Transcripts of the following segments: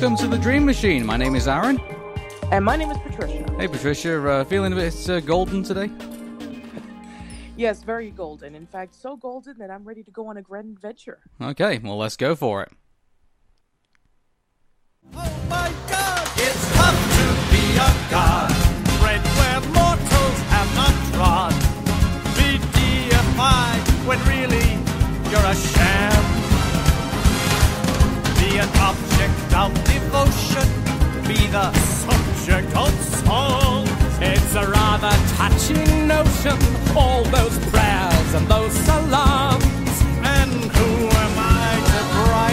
welcome to The Dream Machine. My name is Aaron. And my name is Patricia. Hey, Patricia. Feeling a bit golden today? Yes, very golden. In fact, so golden that I'm ready to go on a grand adventure. Okay, well, let's go for it. Oh, my God! It's tough to be a god. Bred where mortals have not trod. Be deified when really you're a sham. Be an object of devotion. Be the subject of song. It's a rather touching notion. All those prayers and those salams. And who am I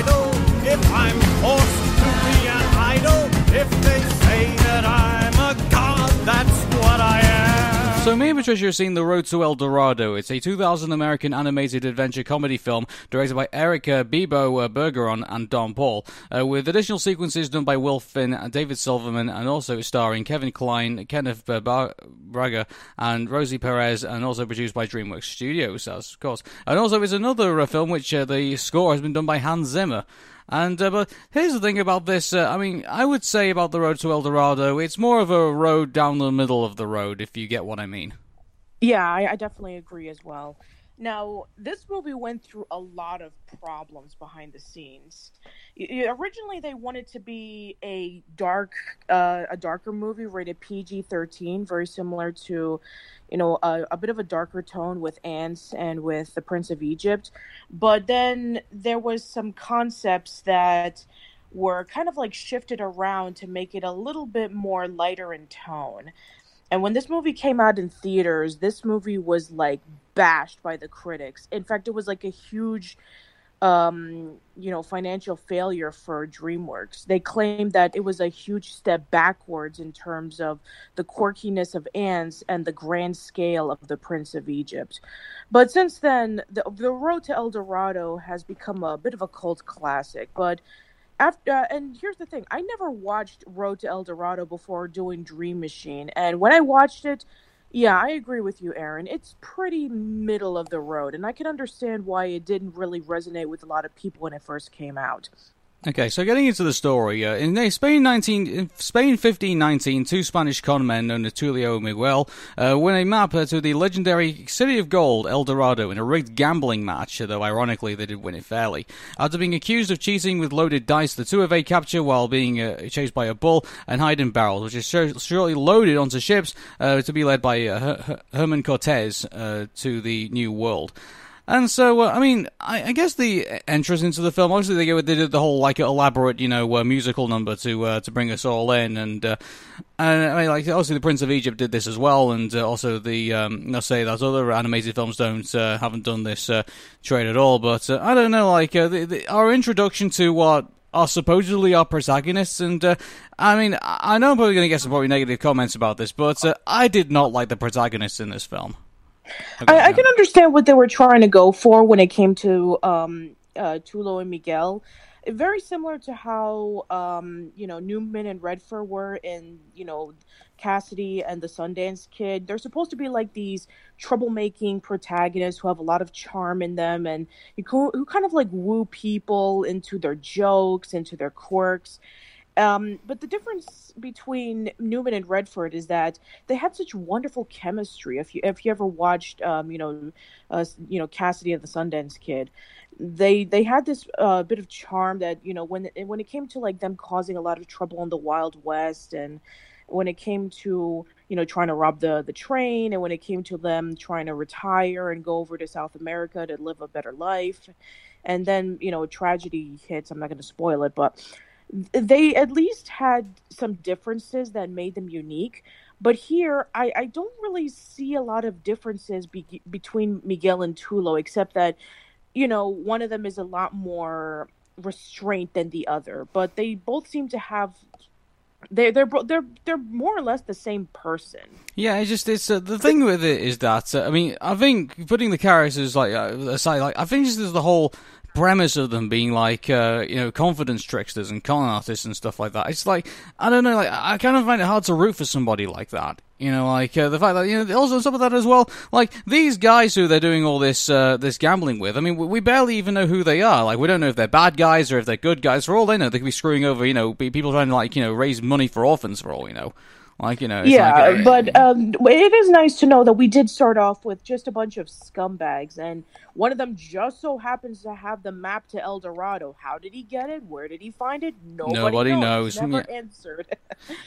to bridle if I'm forced to be an idol? If they say that I'm a god, that's what I am. So me and Patricia have seen The Road to El Dorado. It's a 2000 American animated adventure comedy film directed by Eric Bibo Bergeron and Don Paul, with additional sequences done by Will Finn and David Silverman, and also starring Kevin Kline, Kenneth Braga, and Rosie Perez, and also produced by DreamWorks Studios, of course. And also it's another film which the score has been done by Hans Zimmer. And but here's the thing about this, I mean, I would say about The Road to El Dorado, it's more of a road down the middle of the road, if you get what I mean. Yeah, I definitely agree as well. Now, this movie went through a lot of problems behind the scenes. Originally, they wanted to be a darker movie rated PG-13, very similar to, you know, a bit of a darker tone with Ants and with The Prince of Egypt. But then there was some concepts that were kind of like shifted around to make it a little bit more lighter in tone. And when this movie came out in theaters, this movie was, like, bashed by the critics. In fact, it was, like, a huge, financial failure for DreamWorks. They claimed that it was a huge step backwards in terms of the quirkiness of Ants and the grand scale of The Prince of Egypt. But since then, the Road to El Dorado has become a bit of a cult classic, but... and here's the thing, I never watched Road to El Dorado before doing Dream Machine, and when I watched it, yeah, I agree with you, Aaron, it's pretty middle of the road, and I can understand why it didn't really resonate with a lot of people when it first came out. Okay, so getting into the story, in Spain 1519, two Spanish con men known as Tulio and Miguel win a map to the legendary city of gold, El Dorado, in a rigged gambling match, though ironically they did win it fairly. After being accused of cheating with loaded dice, the two evade capture while being chased by a bull and hide in barrels, which is shortly loaded onto ships to be led by Hernan Cortez to the New World. And so, I guess the entrance into the film, obviously they did the whole, like, elaborate, musical number to bring us all in, and obviously The Prince of Egypt did this as well, and also the, I'll say that other animated films haven't done this trade at all, but I don't know, our introduction to what are supposedly our protagonists, and, I know I'm probably going to get some probably negative comments about this, but I did not like the protagonists in this film. Okay, I can understand what they were trying to go for when it came to Tulio and Miguel. Very similar to how, Newman and Redford were in, Cassidy and the Sundance Kid. They're supposed to be like these troublemaking protagonists who have a lot of charm in them and who kind of like woo people into their jokes, into their quirks. But the difference between Newman and Redford is that they had such wonderful chemistry. If you ever watched, Cassidy and the Sundance Kid, they had this bit of charm that when it came to like them causing a lot of trouble in the Wild West, and when it came to trying to rob the train, and when it came to them trying to retire and go over to South America to live a better life, and then tragedy hits. I'm not going to spoil it, but they at least had some differences that made them unique. But here, I don't really see a lot of differences between Miguel and Tulio, except that, one of them is a lot more restraint than the other. But they both seem to have... They're more or less the same person. Yeah, it's the thing with it is that I think putting the characters aside, I think just there's the whole premise of them being confidence tricksters and con artists and stuff like that. It's I don't know, I kind of find it hard to root for somebody like that. You know, like, the fact that, you know, also some of that as well, like, these guys who they're doing all this this gambling with, I mean, we barely even know who they are. Like, we don't know if they're bad guys or if they're good guys. For all they know, they could be screwing over, you know, people trying to, like, you know, raise money for orphans for all we know. Like, you know. Yeah, like, but it is nice to know that we did start off with just a bunch of scumbags, and one of them just so happens to have the map to El Dorado. How did he get it? Where did he find it? Nobody knows. Never answered.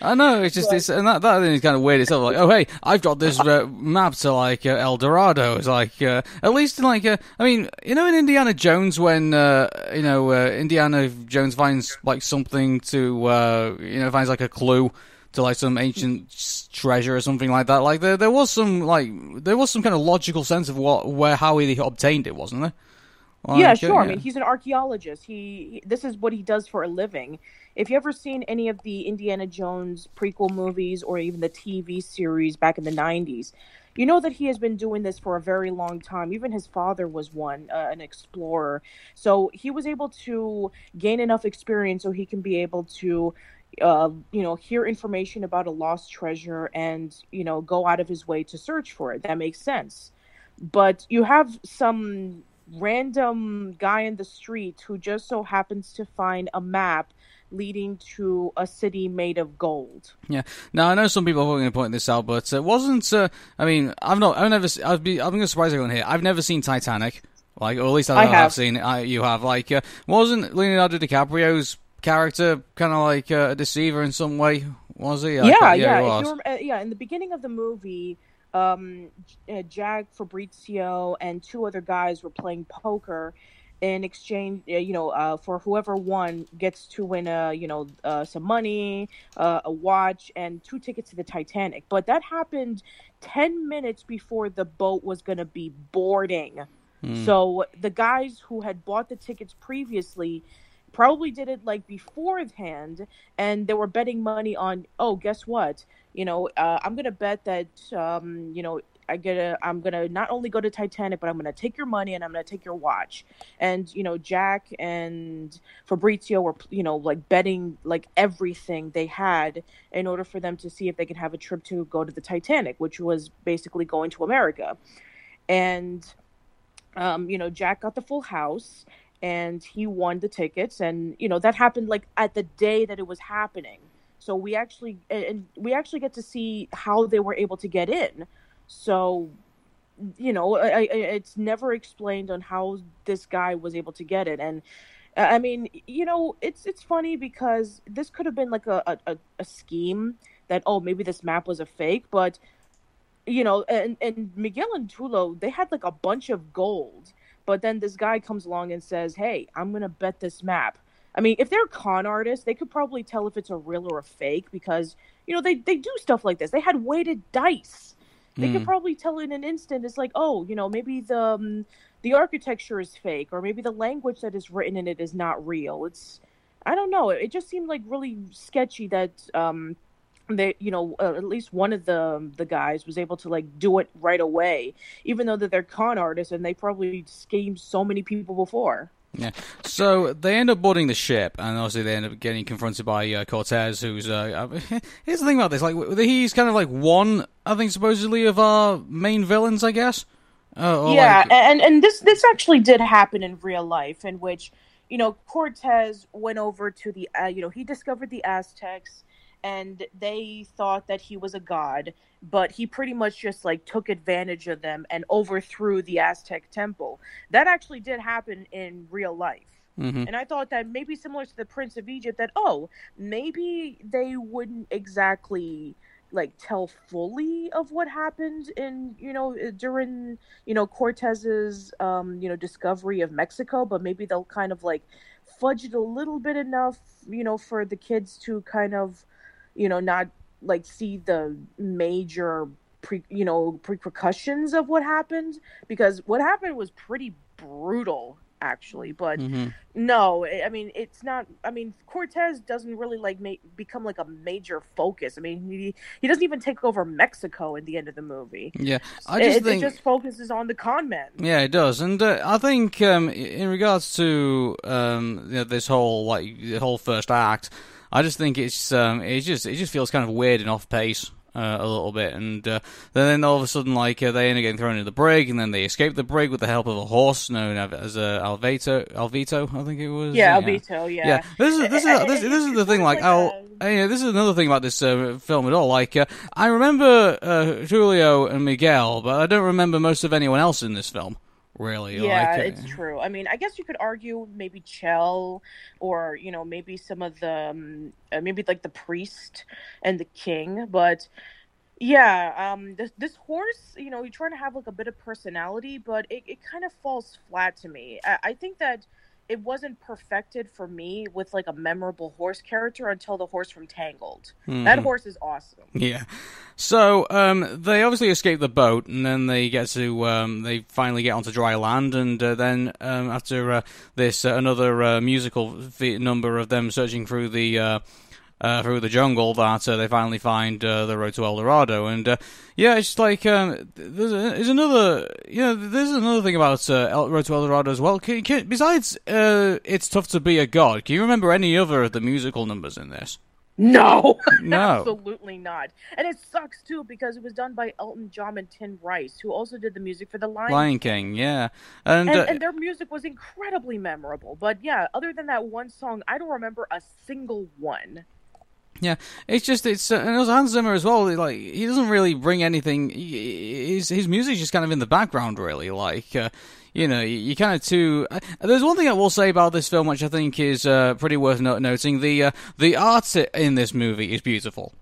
I know, it's just, and that thing is kind of weird itself. Like, oh, hey, I've got this map to, like, El Dorado. It's like, at least in, like, I mean, you know, in Indiana Jones, when, you know, Indiana Jones finds, like, something to, you know, finds, like, a clue to, like, some ancient treasure or something like that. Like, there was some kind of logical sense of how he obtained it, wasn't there? Like, yeah, sure. Yeah. I mean, he's an archaeologist. He this is what he does for a living. If you ever seen any of the Indiana Jones prequel movies or even the TV series back in the 90s, you know that he has been doing this for a very long time. Even his father was one, an explorer. So he was able to gain enough experience so he can be able to you know, hear information about a lost treasure and, you know, go out of his way to search for it. That makes sense. But you have some random guy in the street who just so happens to find a map leading to a city made of gold. Yeah. Now, I know some people are going to point this out, but it wasn't, I mean, I'm going to surprise everyone here. I've never seen Titanic. Like, or at least I have seen it. You have. Like, wasn't Leonardo DiCaprio's character kind of like a deceiver in some way, was he? Yeah. He was. Yeah, in the beginning of the movie, Jack, Fabrizio, and two other guys were playing poker in exchange, you know, for whoever won gets to win, you know, some money, a watch, and 2 tickets to the Titanic. But that happened 10 minutes before the boat was going to be boarding. Mm. So the guys who had bought the tickets previously probably did it like beforehand, and they were betting money on, oh, guess what? You know, I'm gonna bet that you know, I'm gonna not only go to Titanic, but I'm gonna take your money and I'm gonna take your watch. And you know, Jack and Fabrizio were, you know, like betting like everything they had in order for them to see if they could have a trip to go to the Titanic, which was basically going to America. And you know, Jack got the full house, and he won the tickets, and you know that happened like at the day that it was happening. So we actually get to see how they were able to get in. So, you know, it's never explained on how this guy was able to get it. And I mean, you know, it's funny because this could have been like a scheme that, oh, maybe this map was a fake, but you know, and Miguel and Tulio, they had like a bunch of gold. But then this guy comes along and says, hey, I'm going to bet this map. I mean, if they're con artists, they could probably tell if it's a real or a fake because, you know, they do stuff like this. They had weighted dice. They could probably tell in an instant. It's like, oh, you know, maybe the architecture is fake, or maybe the language that is written in it is not real. It's, I don't know. It just seemed like really sketchy that they, you know, at least one of the guys was able to like do it right away, even though that they're con artists and they probably schemed so many people before. Yeah, so they end up boarding the ship, and obviously they end up getting confronted by Cortez, who's here's the thing about this: like he's kind of like one, I think, supposedly of our main villains, I guess. Yeah, like, and this actually did happen in real life, in which, you know, Cortez went over to the you know, he discovered the Aztecs. And they thought that he was a god, but he pretty much just like took advantage of them and overthrew the Aztec temple. That actually did happen in real life. Mm-hmm. And I thought that maybe similar to the Prince of Egypt, that, oh, maybe they wouldn't exactly like tell fully of what happened in, you know, during, you know, Cortez's, you know, discovery of Mexico, but maybe they'll kind of like fudge it a little bit enough, you know, for the kids to kind of, you know, not like see the major repercussions of what happened, because what happened was pretty brutal actually. But no, I mean, it's not, I mean, Cortez doesn't really like become like a major focus. I mean, he doesn't even take over Mexico at the end of the movie. Yeah, I just think it just focuses on the con men. Yeah, it does. And I think in regards to you know, this whole like the whole first act, I just think it's it just feels kind of weird and off pace. a little bit, and then all of a sudden, like, they end up getting thrown into the brig, and then they escape the brig with the help of a horse known as Alvito, I think it was. Yeah, Alvito. Yeah. This is the thing. Like, this is another thing about this film at all. Like, I remember Tulio and Miguel, but I don't remember most of anyone else in this film. Really, yeah, like, it's true. I mean, I guess you could argue maybe Chel, or maybe some of the maybe like the priest and the king, but yeah, this horse, you're trying to have like a bit of personality, but it kind of falls flat to me. I think that it wasn't perfected for me with like a memorable horse character until the horse from Tangled. Mm. That horse is awesome. Yeah. So they obviously escape the boat, and then they get to they finally get onto dry land, and then after this another musical number of them searching through the jungle, that they finally find the Road to El Dorado. And yeah, it's just like there's another thing about Road to El Dorado as well. Besides, it's tough to be a god. Can you remember any other of the musical numbers in this? No, absolutely not. And it sucks too, because it was done by Elton John and Tim Rice, who also did the music for the Lion King. Yeah, and their music was incredibly memorable. But yeah, other than that one song, I don't remember a single one. Yeah, and it was Hans Zimmer as well. Like, he doesn't really bring anything. His music's just kind of in the background, really. Like, you kind of too. There's one thing I will say about this film, which I think is pretty worth noting. The art in this movie is beautiful.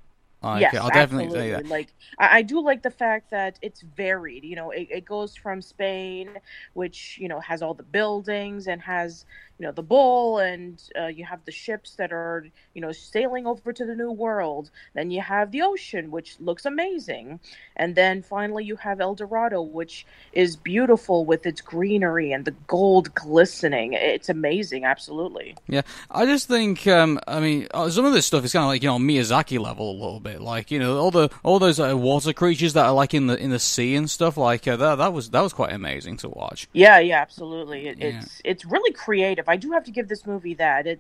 I'll definitely say that. Like, I do like the fact that it's varied. It goes from Spain, which has all the buildings and has the bull, and you have the ships that are sailing over to the New World. Then you have the ocean, which looks amazing, and then finally you have El Dorado, which is beautiful with its greenery and the gold glistening. It's amazing, absolutely. Yeah, I just think some of this stuff is kind of like Miyazaki level a little bit. Like, all those water creatures that are like in the sea and stuff, like that was quite amazing to watch. Yeah, absolutely. It's really creative. I do have to give this movie that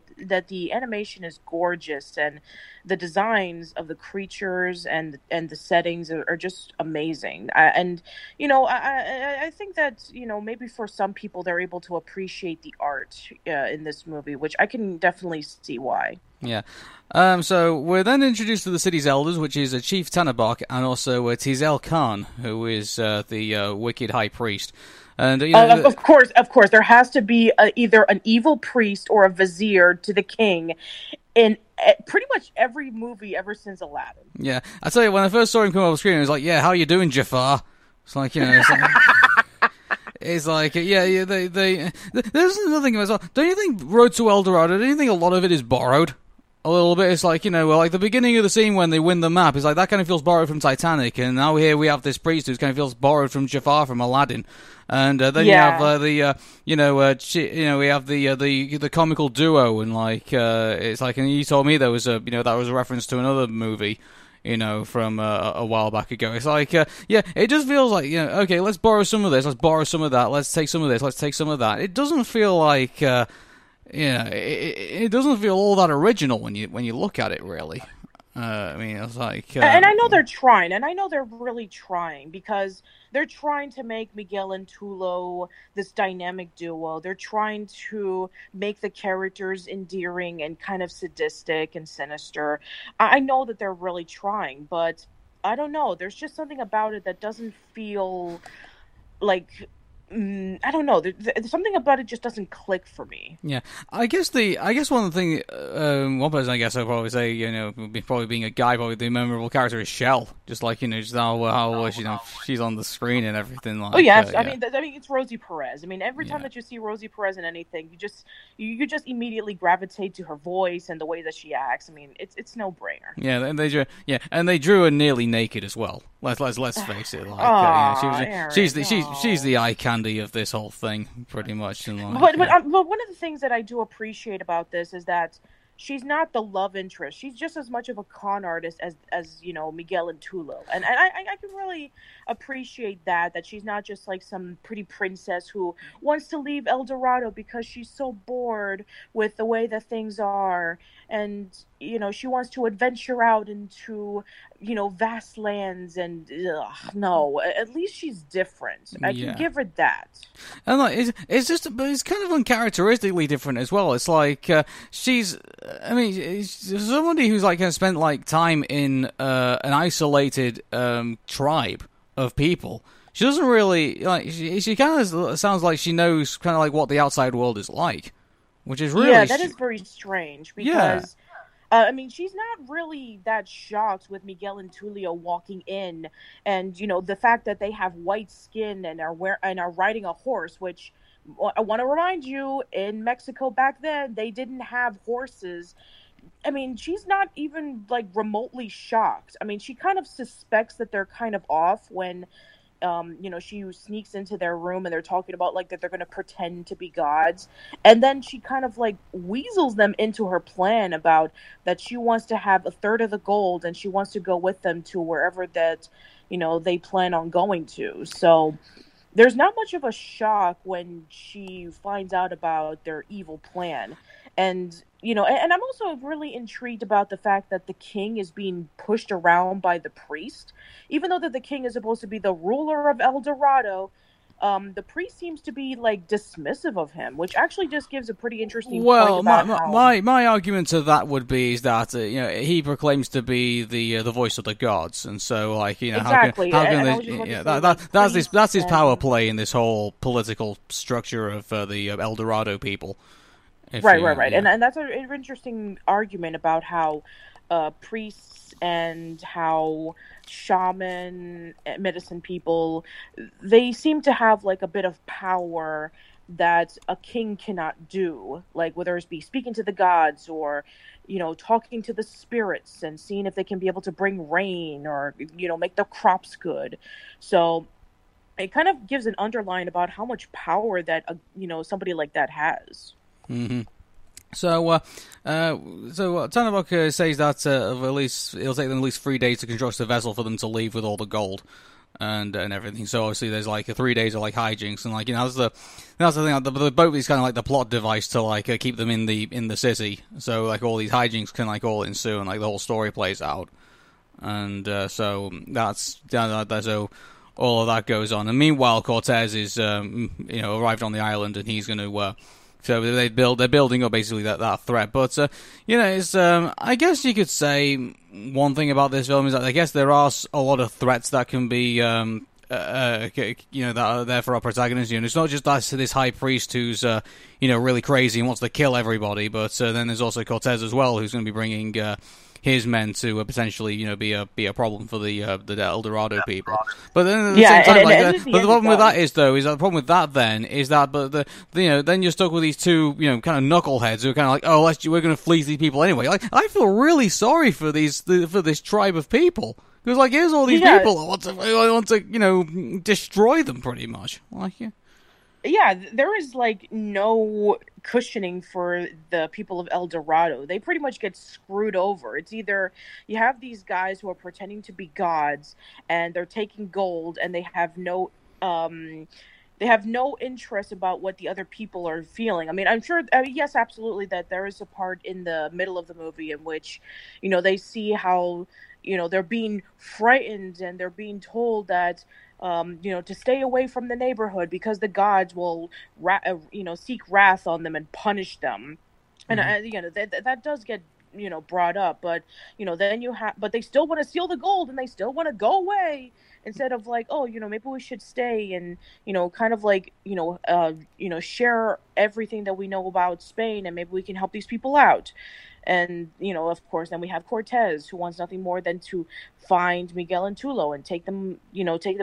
the animation is gorgeous, and the designs of the creatures and the settings are just amazing. I think that maybe for some people they're able to appreciate the art in this movie, which I can definitely see why. Yeah. So we're then introduced to the city's elders, which is Chief Tannabok, and also Tizel Khan, who is the wicked high priest. And of course, there has to be either an evil priest or a vizier to the king in pretty much every movie ever since Aladdin. Yeah, I tell you, when I first saw him come over the screen, I was like, "Yeah, how you doing, Jafar?" It's like It's like... It's like, there's another thing as well. Don't you think Road to El Dorado, don't you think a lot of it is borrowed? A little bit. It's like, like the beginning of the scene when they win the map, it's like, that kind of feels borrowed from Titanic, and now here we have this priest who kind of feels borrowed from Jafar from Aladdin. And then you have we have the comical duo, and like, it's like, and you told me there was a, that was a reference to another movie, from a while back ago. It's like, it just feels like, okay, let's borrow some of this, let's borrow some of that, let's take some of this, let's take some of that. It doesn't feel like, it doesn't feel all that original when you look at it, really. I mean, it's like... and I know they're trying, and I know they're really trying, because they're trying to make Miguel and Tulio this dynamic duo. They're trying to make the characters endearing and kind of sadistic and sinister. I know that they're really trying, but I don't know. There's just something about it that doesn't feel like... I don't know. There's something about it just doesn't click for me. Yeah, I guess one thing, one person I guess I'd probably say, probably being a guy, probably the memorable character is Chel. Just like just how she's on the screen and everything. Like, oh yes, I mean it's Rosie Perez. I mean, every time that you see Rosie Perez in anything, you just immediately gravitate to her voice and the way that she acts. I mean, it's no brainer. Yeah, and they drew her nearly naked as well. Let's face it. Like, she's the eye candy of this whole thing, pretty much. But one of the things that I do appreciate about this is that she's not the love interest. She's just as much of a con artist as you know, Miguel and Tulio. And I can really appreciate that she's not just like some pretty princess who wants to leave El Dorado because she's so bored with the way that things are. And, you know, she wants to adventure out into, you know, vast lands. And no, at least she's different. I can give her that. I don't know. It's kind of uncharacteristically different as well. It's like she's somebody who's like has spent like time in an isolated tribe of people. She doesn't really like. She kind of sounds like she knows kind of like what the outside world is like, which is really that is very strange because. Yeah. I mean, she's not really that shocked with Miguel and Tulio walking in, and you know the fact that they have white skin and are riding a horse. Which I want to remind you, in Mexico back then, they didn't have horses. I mean, she's not even like remotely shocked. I mean, she kind of suspects that they're kind of off when. You know, she sneaks into their room and they're talking about like that they're going to pretend to be gods. And then she kind of like weasels them into her plan about that she wants to have a third of the gold and she wants to go with them to wherever that, you know, they plan on going to. So there's not much of a shock when she finds out about their evil plan. And, you know, and I'm also really intrigued about the fact that the king is being pushed around by the priest. Even though that the king is supposed to be the ruler of El Dorado, the priest seems to be, like, dismissive of him, which actually just gives a pretty interesting point about my argument to that would be is that, you know, he proclaims to be the voice of the gods, and so, like, you know, exactly. That's his power play in this whole political structure of the El Dorado people. Right. Yeah. And that's an interesting argument about how priests and how shaman medicine people, they seem to have like a bit of power that a king cannot do, like whether it be speaking to the gods or, you know, talking to the spirits and seeing if they can be able to bring rain or, you know, make the crops good. So it kind of gives an underline about how much power that, you know, somebody like that has. Mm-hmm. So Tannabok says that at least it'll take them at least 3 days to construct the vessel for them to leave with all the gold and everything. So obviously there's like 3 days of like hijinks and like, you know, that's the thing. The boat is kind of like the plot device to like keep them in the city. So like all these hijinks can like all ensue and like the whole story plays out. And so that's so. All of that goes on. And meanwhile, Cortez is you know arrived on the island and he's going to. So they're building up basically that threat. But, you know, it's, I guess you could say one thing about this film is that I guess there are a lot of threats that can be, you know, that are there for our protagonists. You know, it's not just this high priest who's, you know, really crazy and wants to kill everybody. But then there's also Cortez as well, who's going to be bringing his men to potentially, you know, be a problem for the El Dorado people. But then, the problem with that is though, you know, then you're stuck with these two, you know, kind of knuckleheads who are kind of like, oh, we're going to fleece these people anyway. Like, I feel really sorry for this tribe of people because, like, here's all these people I want to, you know, destroy them pretty much. Like, yeah. Yeah, there is, like, no cushioning for the people of El Dorado. They pretty much get screwed over. It's either you have these guys who are pretending to be gods, and they're taking gold, and they have no interest about what the other people are feeling. I mean, I'm sure, yes, absolutely, that there is a part in the middle of the movie in which, you know, they see how, you know, they're being frightened, and they're being told that, you know, to stay away from the neighborhood because the gods will, you know, seek wrath on them and punish them. Mm-hmm. And, you know, that does get, you know, brought up. But, you know, then but they still want to steal the gold and they still want to go away instead of like, oh, you know, maybe we should stay and, you know, kind of like, you know, share everything that we know about Spain and maybe we can help these people out. And, you know, of course, then we have Cortez, who wants nothing more than to find Miguel and Tulio and take them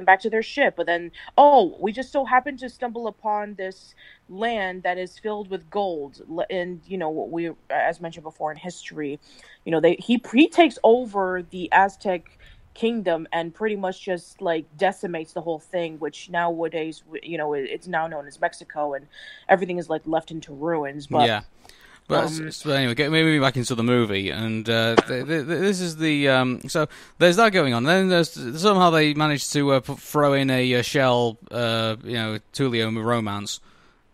back to their ship. But then, oh, we just so happen to stumble upon this land that is filled with gold. And, you know, we, as mentioned before in history, you know, he takes over the Aztec kingdom and pretty much just like decimates the whole thing, which nowadays, you know, it's now known as Mexico and everything is like left into ruins. But yeah. But anyway, maybe back into the movie, and this is the so there's that going on. Then there's, somehow they managed to throw in a Chel, Tulio romance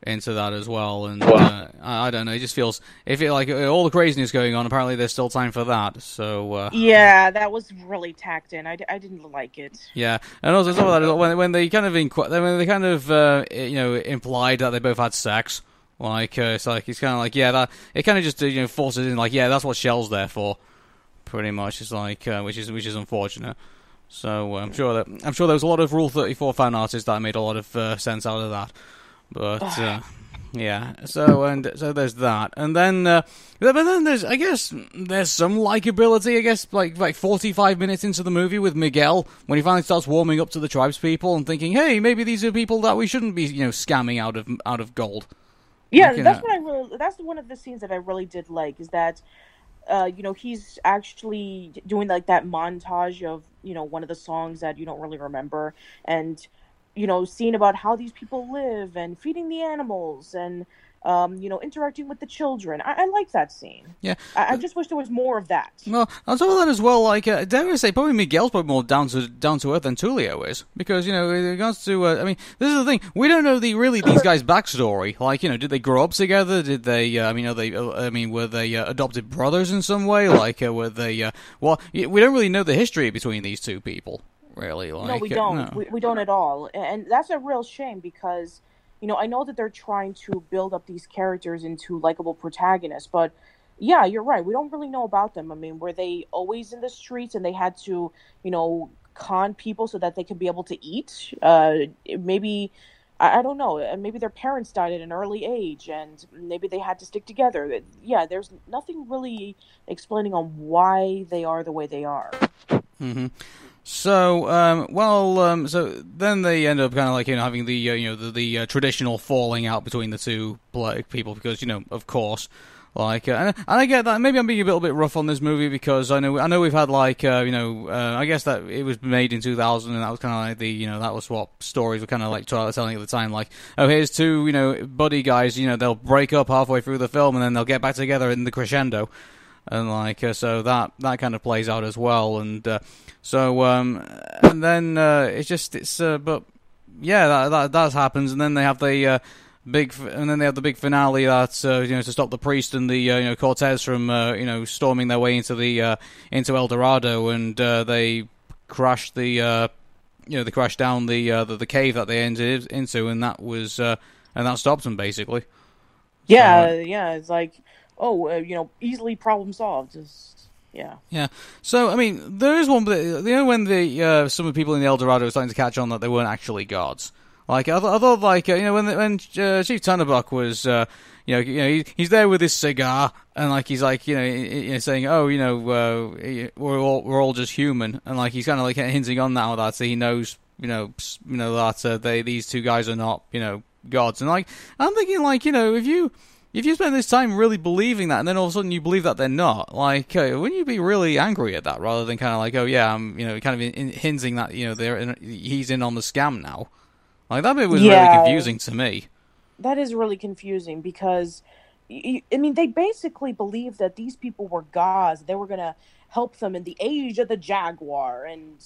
into that as well, and I don't know. It just feels like all the craziness going on. Apparently, there's still time for that. So that was really tacked in. I didn't like it. Yeah, and also some of that when they kind of implied that they both had sex. Like it's like he's kind of like that it kind of just forces in like that's what Chel's there for, pretty much. It's like which is unfortunate. So I'm sure there was a lot of Rule 34 fan artists that made a lot of sense out of that. But so there's that, and then but then there's some likability. I guess like 45 minutes into the movie with Miguel when he finally starts warming up to the tribespeople and thinking, hey, maybe these are people that we shouldn't be scamming out of gold. Yeah, that's one of the scenes that I really did like, is that, he's actually doing like that montage of, one of the songs that you don't really remember, and, seeing about how these people live and feeding the animals and, interacting with the children. I like that scene. Yeah. I just wish there was more of that. Well, on top of that as well, like, dare I say, probably Miguel's probably more down to earth than Tulio is. Because, in regards to, this is the thing. We don't know these guys' backstory. Like, did they grow up together? Did they, were they adopted brothers in some way? Like, were they, we don't really know the history between these two people, really. Like, no, we don't. No. We don't at all. And that's a real shame because... I know that they're trying to build up these characters into likable protagonists, but yeah, you're right. We don't really know about them. I mean, were they always in the streets and they had to, con people so that they could be able to eat? Maybe, I don't know. Maybe their parents died at an early age and maybe they had to stick together. Yeah, there's nothing really explaining on why they are the way they are. Mm-hmm. So, so then they end up kind of like, having the traditional falling out between the two black people because, of course, like, and I get that, maybe I'm being a little bit rough on this movie because I know we've had like, I guess that it was made in 2000 and that was kind of like the, that was what stories were kind of like telling at the time, like, oh, here's two, buddy guys, they'll break up halfway through the film and then they'll get back together in the crescendo. And like so that kind of plays out as well, and and then that happens, and then they have the big finale that to stop the priest and the Cortez from storming their way into El Dorado, and they crash the they crash down the cave that they entered into, and that was and that stopped them basically. Yeah, so, it's like. Oh, easily problem solved. Just, yeah. So, there is one, but when the some of the people in the El Dorado were starting to catch on that they weren't actually guards. Like, I thought, like, when Chief Tannabok was, he's there with his cigar, and like he's like, saying, oh, we're all just human, and like he's kind of like hinting on that or that, so he knows, that these two guys are not, guards, and like I'm thinking, like, if you spend this time really believing that, and then all of a sudden you believe that they're not, like, wouldn't you be really angry at that, rather than kind of like, oh yeah, I'm, kind of hinting that, he's in on the scam now. Like, that bit was really confusing to me. That is really confusing, because, they basically believed that these people were gods, they were going to help them in the age of the jaguar, and,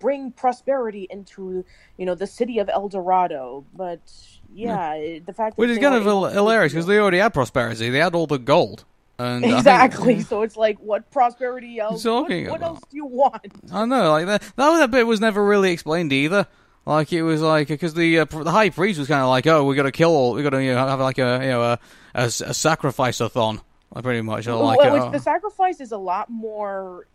bring prosperity into, the city of El Dorado, but... Yeah, the fact that which is kind of hilarious because they already had prosperity; they had all the gold. And exactly. So it's like, what prosperity else? What else do you want? I know, like that bit was never really explained either. Like it was like because the high priest was kind of like, oh, we got to kill all, we got to have like a a sacrifice-a-thon, pretty much. The sacrifice is a lot more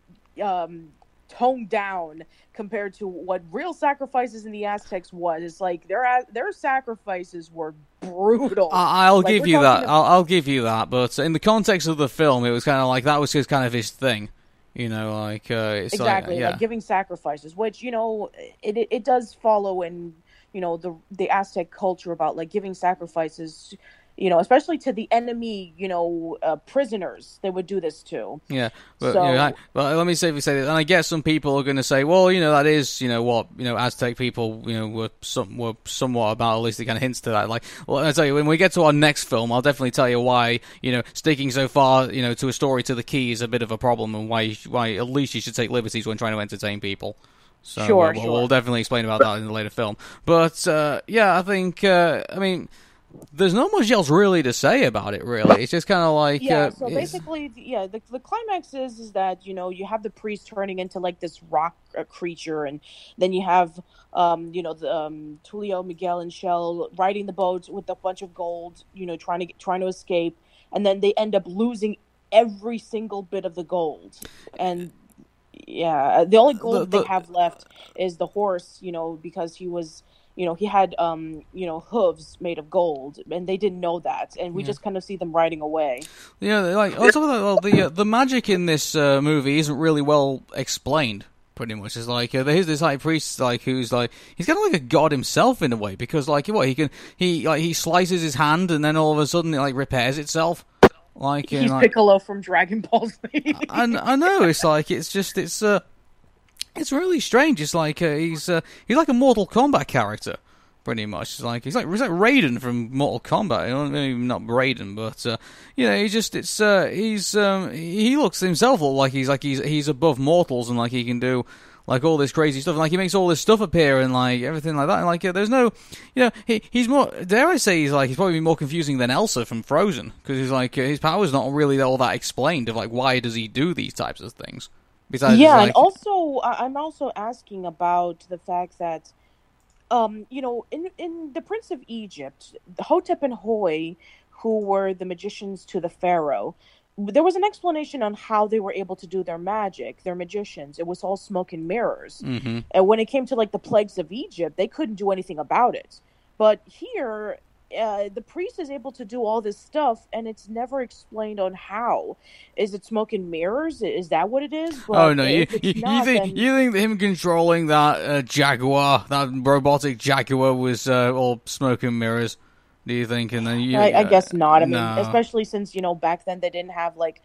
toned down compared to what real sacrifices in the Aztecs was. It's like their sacrifices were brutal. I'll give you that. I'll give you that. But in the context of the film, it was kind of like that was just kind of his thing. It's exactly like giving sacrifices, which it does follow in the Aztec culture about like giving sacrifices. you know, especially to the enemy, you know, prisoners, they would do this too. Yeah. But, so, you know, but let me safely say that, and I guess some people are going to say, well, you know, that is, you know, what, you know, Aztec people, you know, were somewhat about, at least they kind of hints to that. Like, well, I tell you, when we get to our next film, I'll definitely tell you why, you know, sticking so far, you know, to a story to the key is a bit of a problem, and why at least you should take liberties when trying to entertain people. So sure. We'll definitely explain about that in the later film. But, yeah, I think, I mean, there's not much else really to say about it, really. It's just kind of like... Yeah, so basically, yeah, the climax is that, you know, you have the priest turning into, like, this rock creature, and then you have, you know, the, Tulio, Miguel, and Chel riding the boat with a bunch of gold, you know, trying to escape, and then they end up losing every single bit of the gold, and... Yeah, the only gold they have left is the horse, you know, because he was, you know, he had, you know, hooves made of gold, and they didn't know that, and we just kind of see them riding away. Yeah, like, also, the magic in this movie isn't really well explained. Pretty much, is like there's this high priest, like who's like he's kind of like a god himself in a way, because like what he slices his hand, and then all of a sudden it like repairs itself. Like, he's like, Piccolo from Dragon Ball Z. I know, it's like, it's just, it's really strange. It's like, he's like a Mortal Kombat character, pretty much. It's like, he's like Raiden from Mortal Kombat. You know, maybe not Raiden, but, you know, he just, it's, he's, he looks himself like he's above mortals, and like he can do, like, all this crazy stuff. And, like, he makes all this stuff appear and, like, everything like that. And, like, there's no... You know, he's more... Dare I say he's probably more confusing than Elsa from Frozen. Because he's, like, his power's not really all that explained of, like, why does he do these types of things? Besides, yeah, like... and also, I'm also asking about the fact that, you know, in The Prince of Egypt, Hotep and Hoi, who were the magicians to the pharaoh... There was an explanation on how they were able to do their magic, their magicians. It was all smoke and mirrors. Mm-hmm. And when it came to, like, the plagues of Egypt, they couldn't do anything about it. But here, the priest is able to do all this stuff, and it's never explained on how. Is it smoke and mirrors? Is that what it is? But oh, no. You think him controlling that jaguar, that robotic jaguar, was all smoke and mirrors? Do you think? And then I guess not. I mean, no. Especially since, you know, back then they didn't have, like,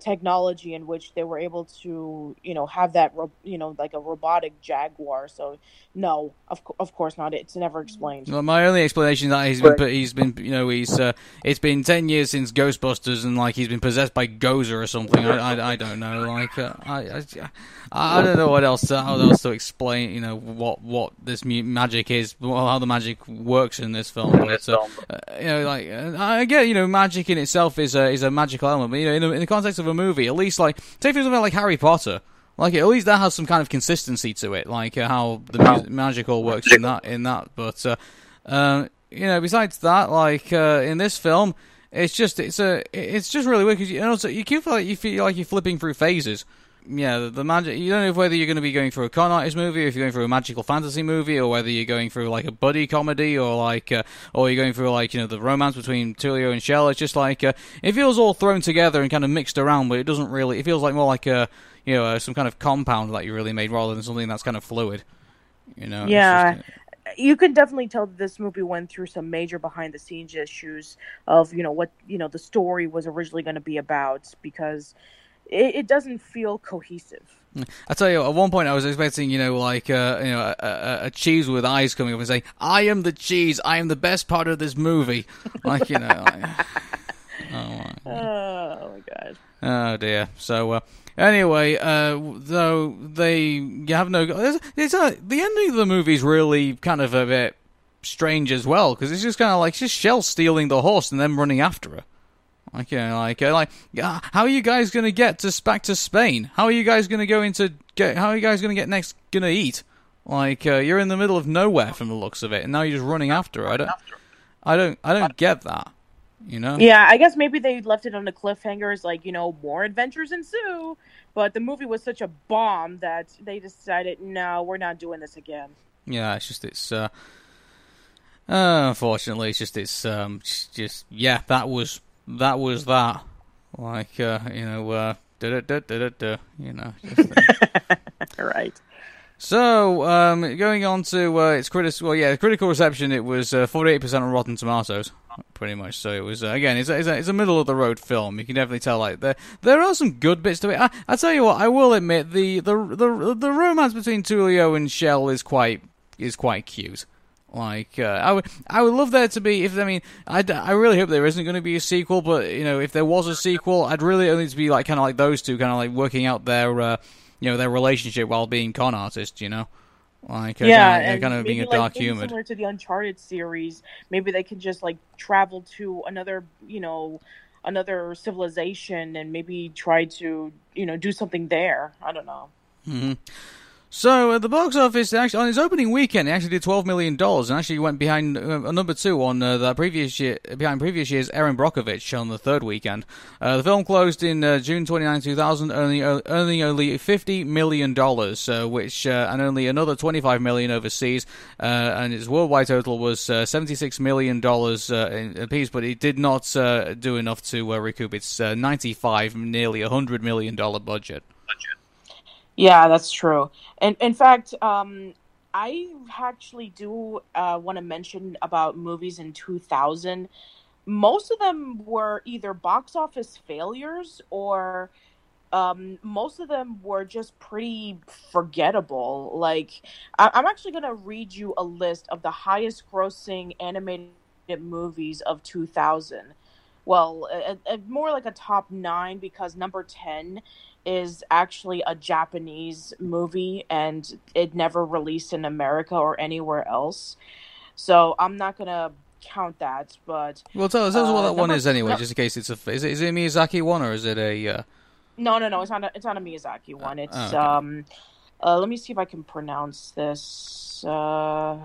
technology in which they were able to, you know, have that, you know, like a robotic jaguar. So, no, of course not. It's never explained. Well, my only explanation is that he's been, you know, it's been 10 years since Ghostbusters, and, like, he's been possessed by Gozer or something. I don't know. Like, I don't know how else to explain, you know, what this magic is, how the magic works in this film. But, you know, like, I get, you know, magic in itself is a magical element, but, you know, in the context of a movie, at least, like, take something like Harry Potter, like, at least that has some kind of consistency to it, like, how the magic all works in that, but, you know, besides that, like, in this film, it's just really weird, because, you know, so you keep, like, you feel like you're flipping through phases. Yeah, the magic, you don't know whether you're going to be going through a con artist movie, or if you're going through a magical fantasy movie, or whether you're going through, like, a buddy comedy, or, like, or you're going through, like, you know, the romance between Tulio and Chel. It's just, like, it feels all thrown together and kind of mixed around, but it doesn't really, it feels like more like, you know, some kind of compound that you really made, rather than something that's kind of fluid, you know? Yeah. You can definitely tell that this movie went through some major behind-the-scenes issues of, you know, what, you know, the story was originally going to be about, because... It doesn't feel cohesive. I tell you, at one point I was expecting, you know, like, you know, a cheese with eyes coming up and saying, "I am the cheese. I am the best part of this movie." Like, you know, like, oh my god. Oh dear. So anyway, though they have no, the ending of the movie is really kind of a bit strange as well, because it's just kind of like just Chel stealing the horse and then running after her. Like, how are you guys going to get back to Spain? How are you guys going to how are you guys going to get next, going to eat? Like, you're in the middle of nowhere from the looks of it, and now you're just running after it. I don't get that, you know? Yeah, I guess maybe they left it on the cliffhangers, like, you know, more adventures ensue, but the movie was such a bomb that they decided, no, we're not doing this again. Yeah, it's just, unfortunately, that was that. Like, you know, you know. Just, right. So, going on to its critical reception, it was 48% on Rotten Tomatoes. Pretty much. So it was again. It's a middle of the road film. You can definitely tell. Like there are some good bits to it. I tell you what. I will admit the romance between Tulio and Chel is quite cute. Like I would love there to be. If I mean, I really hope there isn't going to be a sequel. But you know, if there was a sequel, I'd really only to be like kind of like those two, kind of like working out their their relationship while being con artists. You know. Like, yeah, and kind of being a dark humor. Similar to the Uncharted series, maybe they could just like travel to another civilization and maybe try to do something there. I don't know. Mm-hmm. So at the box office, actually on its opening weekend, it actually did $12 million and actually went behind number two on that previous year, behind previous year's Erin Brockovich on the third weekend. The film closed in June 29, 2000, earning only $50 million, which and only another $25 million overseas, and its worldwide total was $76 million apiece. But it did not do enough to recoup its nearly $100 million budget. Yeah, that's true. And in fact, I actually do want to mention about movies in 2000. Most of them were either box office failures or most of them were just pretty forgettable. Like, I'm actually going to read you a list of the highest grossing animated movies of 2000. Well, more like a top 9, because number 10 is actually a Japanese movie and it never released in America or anywhere else. So I'm not going to count that, but... Well, tell us what that one is anyway, just in case it's a... Is it a Miyazaki one or is it a... No, it's not a Miyazaki one. It's... Oh, okay. Let me see if I can pronounce this. Hold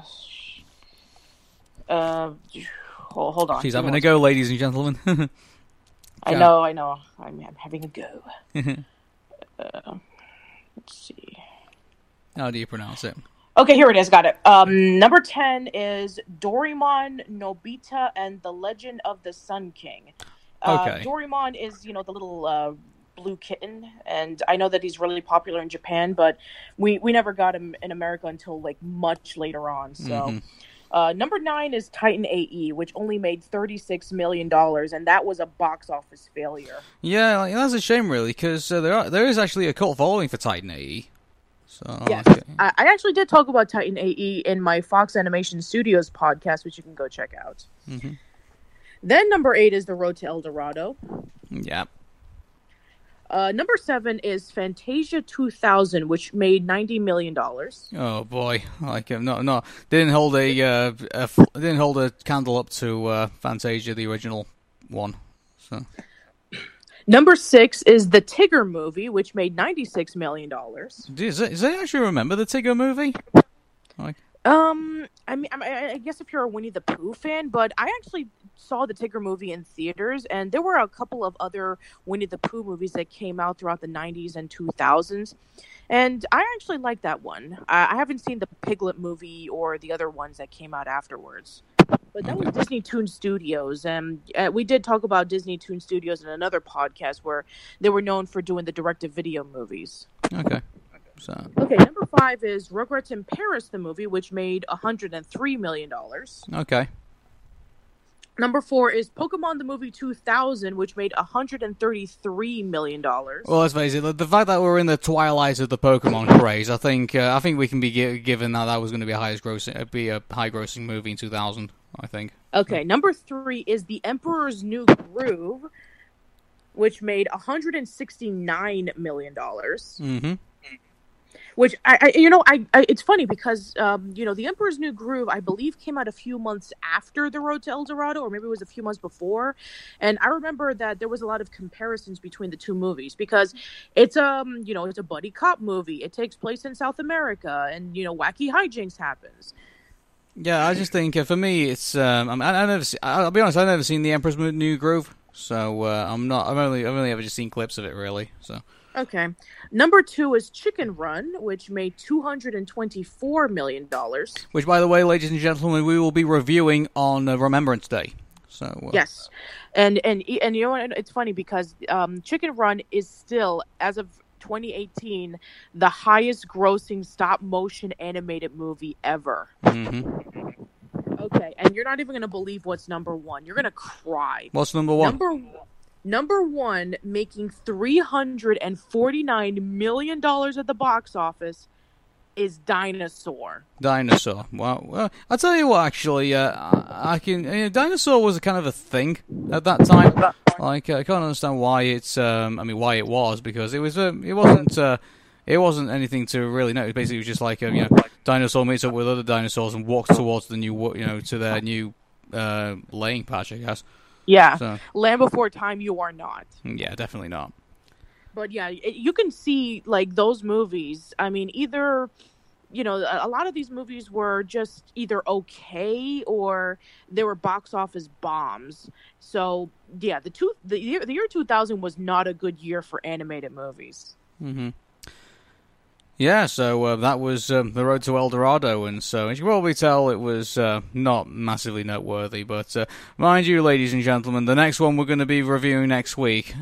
on. Jeez, I'm going to go, ladies and gentlemen. I know. I'm having a go. Let's see. How do you pronounce it? Okay, here it is. Got it. Number 10 is Doraemon, Nobita, and the Legend of the Sun King. Okay. Doraemon is, the little blue kitten, and I know that he's really popular in Japan, but we never got him in America until like much later on. So. Mm-hmm. Number 9 is Titan AE, which only made $36 million, and that was a box office failure. Yeah, that's a shame, really, because there is actually a cult following for Titan AE. So, yes, okay. I actually did talk about Titan AE in my Fox Animation Studios podcast, which you can go check out. Mm-hmm. Then number 8 is The Road to El Dorado. Yep. Number 7 is Fantasia 2000, which made $90 million. Oh boy, like no, didn't hold a candle up to Fantasia, the original one. So, number 6 is The Tigger Movie, which made $96 million. Does I actually remember The Tigger Movie? Like... I mean, I guess if you're a Winnie the Pooh fan, but I actually saw The Tigger Movie in theaters, and there were a couple of other Winnie the Pooh movies that came out throughout the 90s and 2000s, and I actually liked that one. I haven't seen the Piglet movie or the other ones that came out afterwards, but that was Disney Toon Studios, and we did talk about Disney Toon Studios in another podcast where they were known for doing the direct-to-video movies. Okay. So. Okay, number 5 is Rugrats in Paris, the movie, which made $103 million. Okay. Number 4 is Pokemon, the movie 2000, which made $133 million. Well, let's face it, the fact that we're in the twilight of the Pokemon craze, I think we can be given that was going to be a high-grossing movie in 2000, I think. Okay, number 3 is The Emperor's New Groove, which made $169 million. Mm-hmm. Which I it's funny because The Emperor's New Groove, I believe, came out a few months after The Road to El Dorado, or maybe it was a few months before. And I remember that there was a lot of comparisons between the two movies because it's a buddy cop movie. It takes place in South America, and wacky hijinks happens. Yeah, I just think for me, it's I'll be honest, I've never seen The Emperor's New Groove, so I've only ever just seen clips of it, really. So. Okay. Number 2 is Chicken Run, which made $224 million. Which, by the way, ladies and gentlemen, we will be reviewing on Remembrance Day. So yes. And you know what? It's funny because Chicken Run is still, as of 2018, the highest grossing stop-motion animated movie ever. Mm-hmm. Okay, and you're not even going to believe what's number one. You're going to cry. What's number one? Number one, making $349 million at the box office, is Dinosaur. Dinosaur. Wow. Well, I'll tell you what, actually, Dinosaur was kind of a thing at that time. Like, I can't understand why it's, why it was, because it wasn't anything to really know. It basically was just like, dinosaur meets up with other dinosaurs and walks towards their new laying patch, I guess. Yeah. So. Land Before Time, you are not. Yeah, definitely not. But yeah, you can see, like, those movies. I mean, either, a lot of these movies were just either okay or they were box office bombs. So yeah, the year 2000 was not a good year for animated movies. Mm-hmm. Yeah, so that was The Road to El Dorado, and so, as you can probably tell, it was not massively noteworthy, but mind you, ladies and gentlemen, the next one we're going to be reviewing next week,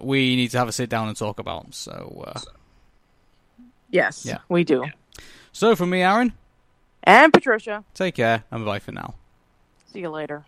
we need to have a sit-down and talk about, so... Yes, yeah. We do. So, from me, Aaron. And Patricia. Take care, and bye for now. See you later.